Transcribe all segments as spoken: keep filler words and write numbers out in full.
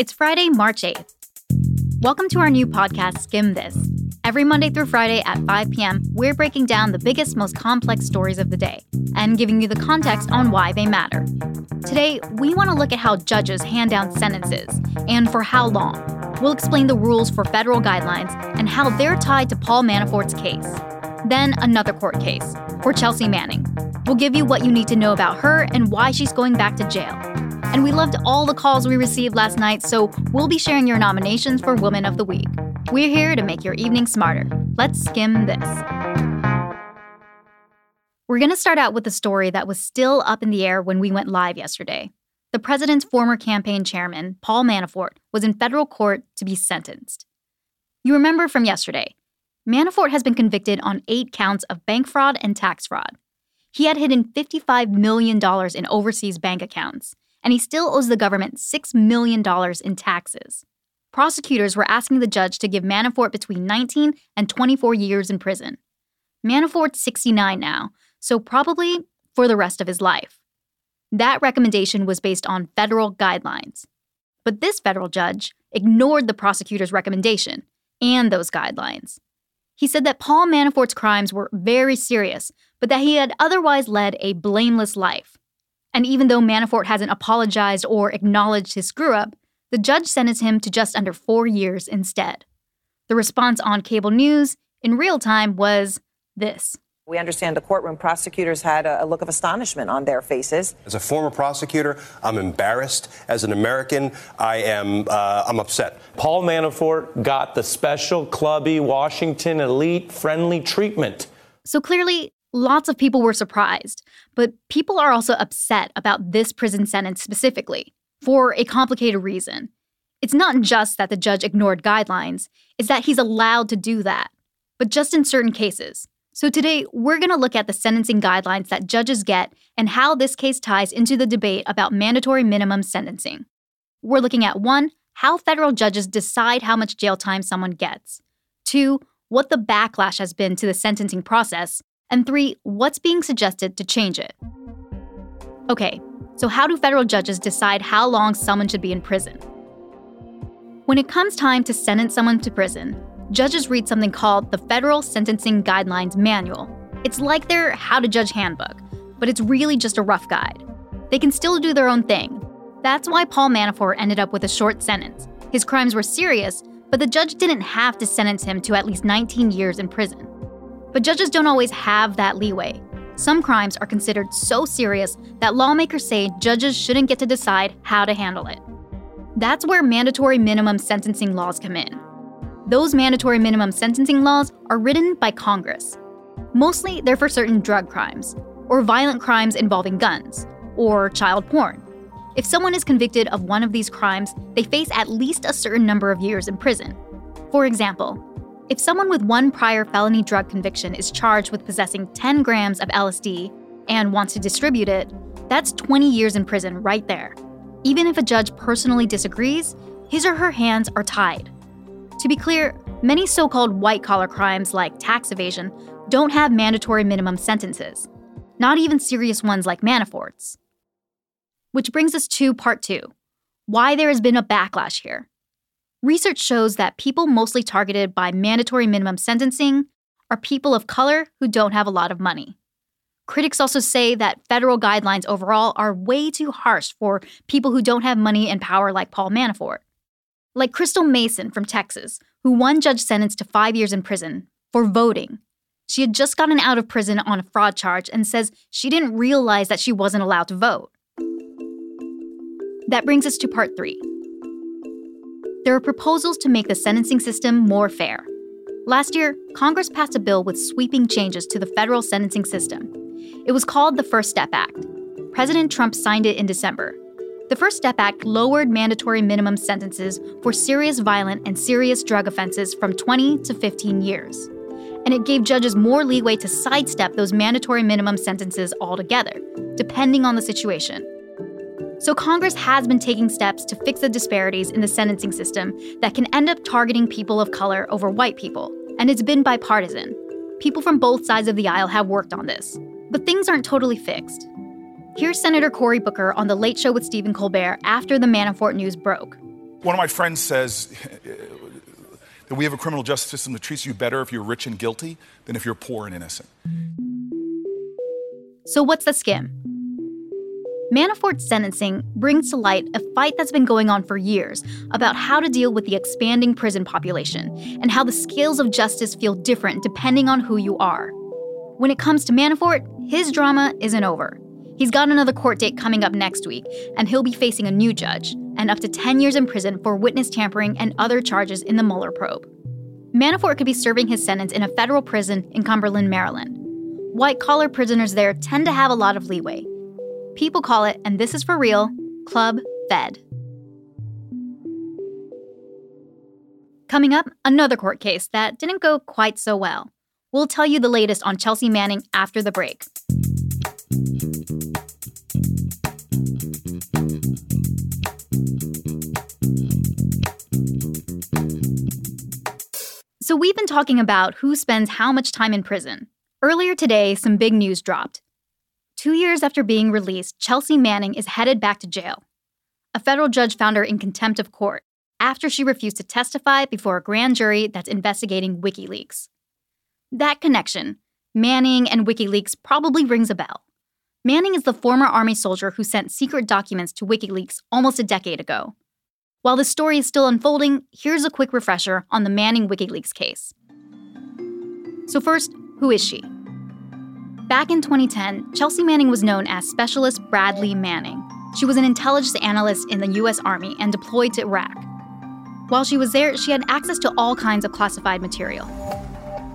It's Friday, March eighth. Welcome to our new podcast, Skim This. Every Monday through Friday at five p.m., we're breaking down the biggest, most complex stories of the day and giving you the context on why they matter. Today, we want to look at how judges hand down sentences and for how long. We'll explain the rules for federal guidelines and how they're tied to Paul Manafort's case. Then another court case, for Chelsea Manning. We'll give you what you need to know about her and why she's going back to jail. And we loved all the calls we received last night, so we'll be sharing your nominations for Women of the Week. We're here to make your evening smarter. Let's skim this. We're going to start out with a story that was still up in the air when we went live yesterday. The president's former campaign chairman, Paul Manafort, was in federal court to be sentenced. You remember from yesterday, Manafort has been convicted on eight counts of bank fraud and tax fraud. He had hidden fifty-five million dollars in overseas bank accounts, and he still owes the government six million dollars in taxes. Prosecutors were asking the judge to give Manafort between nineteen and twenty-four years in prison. Manafort's sixty-nine now, so probably for the rest of his life. That recommendation was based on federal guidelines. But this federal judge ignored the prosecutor's recommendation and those guidelines. He said that Paul Manafort's crimes were very serious, but that he had otherwise led a blameless life. And even though Manafort hasn't apologized or acknowledged his screw-up, the judge sentenced him to just under four years instead. The response on cable news in real time was this. We understand the courtroom prosecutors had a look of astonishment on their faces. As a former prosecutor, I'm embarrassed. As an American, I am uh, I'm upset. Paul Manafort got the special clubby Washington elite friendly treatment. So clearly, lots of people were surprised, but people are also upset about this prison sentence specifically for a complicated reason. It's not just that the judge ignored guidelines, it's that he's allowed to do that, but just in certain cases. So today, we're going to look at the sentencing guidelines that judges get and how this case ties into the debate about mandatory minimum sentencing. We're looking at one, how federal judges decide how much jail time someone gets, two, what the backlash has been to the sentencing process, and three, what's being suggested to change it. Okay, so how do federal judges decide how long someone should be in prison? When it comes time to sentence someone to prison, judges read something called the Federal Sentencing Guidelines Manual. It's like their How to Judge handbook, but it's really just a rough guide. They can still do their own thing. That's why Paul Manafort ended up with a short sentence. His crimes were serious, but the judge didn't have to sentence him to at least nineteen years in prison. But judges don't always have that leeway. Some crimes are considered so serious that lawmakers say judges shouldn't get to decide how to handle it. That's where mandatory minimum sentencing laws come in. Those mandatory minimum sentencing laws are written by Congress. Mostly, they're for certain drug crimes, or violent crimes involving guns, or child porn. If someone is convicted of one of these crimes, they face at least a certain number of years in prison. For example, if someone with one prior felony drug conviction is charged with possessing ten grams of L S D and wants to distribute it, that's twenty years in prison right there. Even if a judge personally disagrees, his or her hands are tied. To be clear, many so-called white-collar crimes like tax evasion don't have mandatory minimum sentences, not even serious ones like Manafort's. Which brings us to part two, why there has been a backlash here. Research shows that people mostly targeted by mandatory minimum sentencing are people of color who don't have a lot of money. Critics also say that federal guidelines overall are way too harsh for people who don't have money and power like Paul Manafort. Like Crystal Mason from Texas, who one judge sentenced to five years in prison for voting. She had just gotten out of prison on a fraud charge and says she didn't realize that she wasn't allowed to vote. That brings us to part three. There are proposals to make the sentencing system more fair. Last year, Congress passed a bill with sweeping changes to the federal sentencing system. It was called the First Step Act. President Trump signed it in December. The First Step Act lowered mandatory minimum sentences for serious violent and serious drug offenses from twenty to fifteen years. And it gave judges more leeway to sidestep those mandatory minimum sentences altogether, depending on the situation. So Congress has been taking steps to fix the disparities in the sentencing system that can end up targeting people of color over white people, and it's been bipartisan. People from both sides of the aisle have worked on this, but things aren't totally fixed. Here's Senator Cory Booker on The Late Show with Stephen Colbert after the Manafort news broke. One of my friends says that we have a criminal justice system that treats you better if you're rich and guilty than if you're poor and innocent. So what's the skim? Manafort's sentencing brings to light a fight that's been going on for years about how to deal with the expanding prison population and how the scales of justice feel different depending on who you are. When it comes to Manafort, his drama isn't over. He's got another court date coming up next week, and he'll be facing a new judge and up to ten years in prison for witness tampering and other charges in the Mueller probe. Manafort could be serving his sentence in a federal prison in Cumberland, Maryland. White-collar prisoners there tend to have a lot of leeway. People call it, and this is for real, Club Fed. Coming up, another court case that didn't go quite so well. We'll tell you the latest on Chelsea Manning after the break. So we've been talking about who spends how much time in prison. Earlier today, some big news dropped. Two years after being released, Chelsea Manning is headed back to jail. A federal judge found her in contempt of court after she refused to testify before a grand jury that's investigating WikiLeaks. That connection, Manning and WikiLeaks, probably rings a bell. Manning is the former Army soldier who sent secret documents to WikiLeaks almost a decade ago. While the story is still unfolding, here's a quick refresher on the Manning WikiLeaks case. So first, who is she? Back in twenty ten, Chelsea Manning was known as Specialist Bradley Manning. She was an intelligence analyst in the U S Army and deployed to Iraq. While she was there, she had access to all kinds of classified material,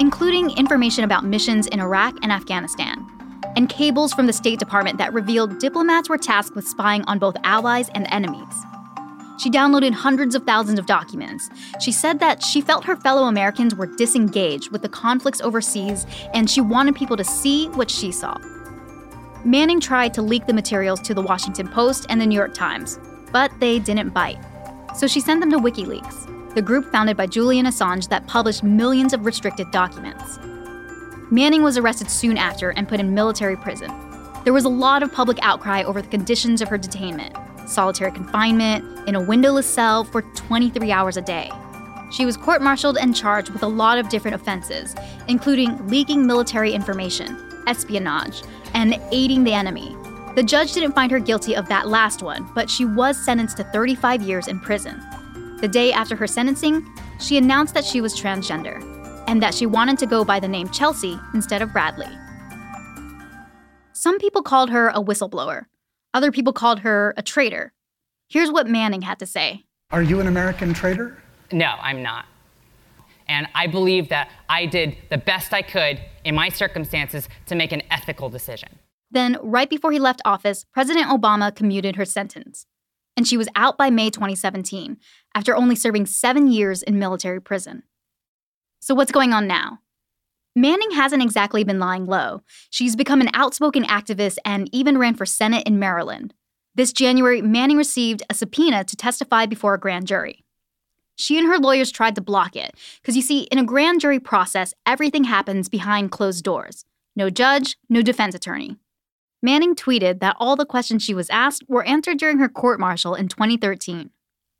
including information about missions in Iraq and Afghanistan, and cables from the State Department that revealed diplomats were tasked with spying on both allies and enemies. She downloaded hundreds of thousands of documents. She said that she felt her fellow Americans were disengaged with the conflicts overseas, and she wanted people to see what she saw. Manning tried to leak the materials to the Washington Post and the New York Times, but they didn't bite. So she sent them to WikiLeaks, the group founded by Julian Assange that published millions of restricted documents. Manning was arrested soon after and put in military prison. There was a lot of public outcry over the conditions of her detainment. Solitary confinement, in a windowless cell for twenty-three hours a day. She was court-martialed and charged with a lot of different offenses, including leaking military information, espionage, and aiding the enemy. The judge didn't find her guilty of that last one, but she was sentenced to thirty-five years in prison. The day after her sentencing, she announced that she was transgender and that she wanted to go by the name Chelsea instead of Bradley. Some people called her a whistleblower. Other people called her a traitor. Here's what Manning had to say. Are you an American traitor? No, I'm not. And I believe that I did the best I could in my circumstances to make an ethical decision. Then, right before he left office, President Obama commuted her sentence. And she was out by May twenty seventeen, after only serving seven years in military prison. So what's going on now? Manning hasn't exactly been lying low. She's become an outspoken activist and even ran for Senate in Maryland. This January, Manning received a subpoena to testify before a grand jury. She and her lawyers tried to block it, because you see, in a grand jury process, everything happens behind closed doors. No judge, no defense attorney. Manning tweeted that all the questions she was asked were answered during her court-martial in twenty thirteen.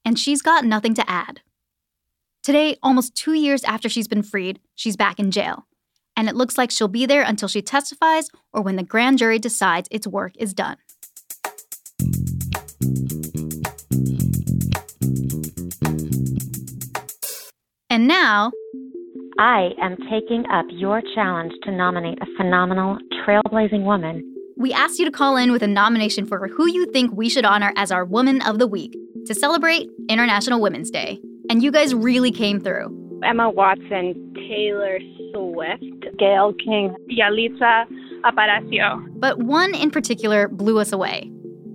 And she's got nothing to add. Today, almost two years after she's been freed, she's back in jail. And it looks like she'll be there until she testifies or when the grand jury decides its work is done. And now, I am taking up your challenge to nominate a phenomenal, trailblazing woman. We asked you to call in with a nomination for who you think we should honor as our Woman of the Week to celebrate International Women's Day. And you guys really came through. Emma Watson, Taylor Swift, Gayle King, Yalitza Aparicio. But one in particular blew us away.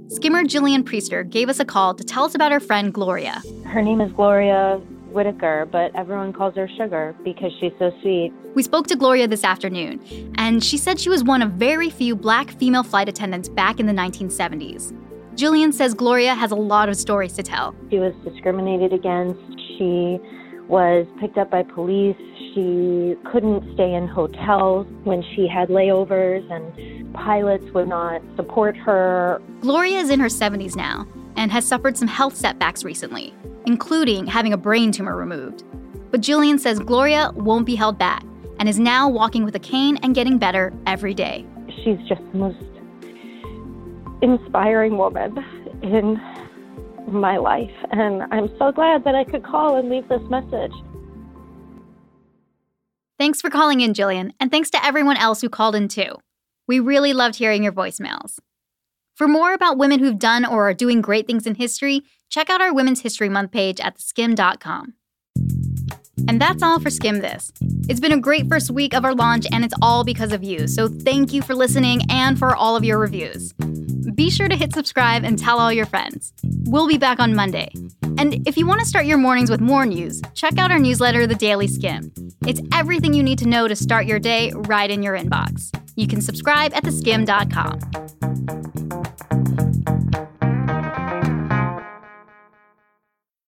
Skimmer Jillian Priester gave us a call to tell us about her friend Gloria. Her name is Gloria Whitaker, but everyone calls her Sugar because she's so sweet. We spoke to Gloria this afternoon, and she said she was one of very few black female flight attendants back in the nineteen seventies. Jillian says Gloria has a lot of stories to tell. She was discriminated against. She was picked up by police. She couldn't stay in hotels when she had layovers, and pilots would not support her. Gloria is in her seventies now, and has suffered some health setbacks recently, including having a brain tumor removed. But Julian says Gloria won't be held back and is now walking with a cane and getting better every day. She's just the most inspiring woman in my life, and I'm so glad that I could call and leave this message. Thanks for calling in, Julian, and thanks to everyone else who called in too. We really loved hearing your voicemails. For more about women who've done or are doing great things in history, check out our Women's History Month page at the skim dot com. And that's all for Skim This. It's been a great first week of our launch, and it's all because of you. So thank you for listening and for all of your reviews. Be sure to hit subscribe and tell all your friends. We'll be back on Monday. And if you want to start your mornings with more news, check out our newsletter, The Daily Skim. It's everything you need to know to start your day right in your inbox. You can subscribe at the skim dot com.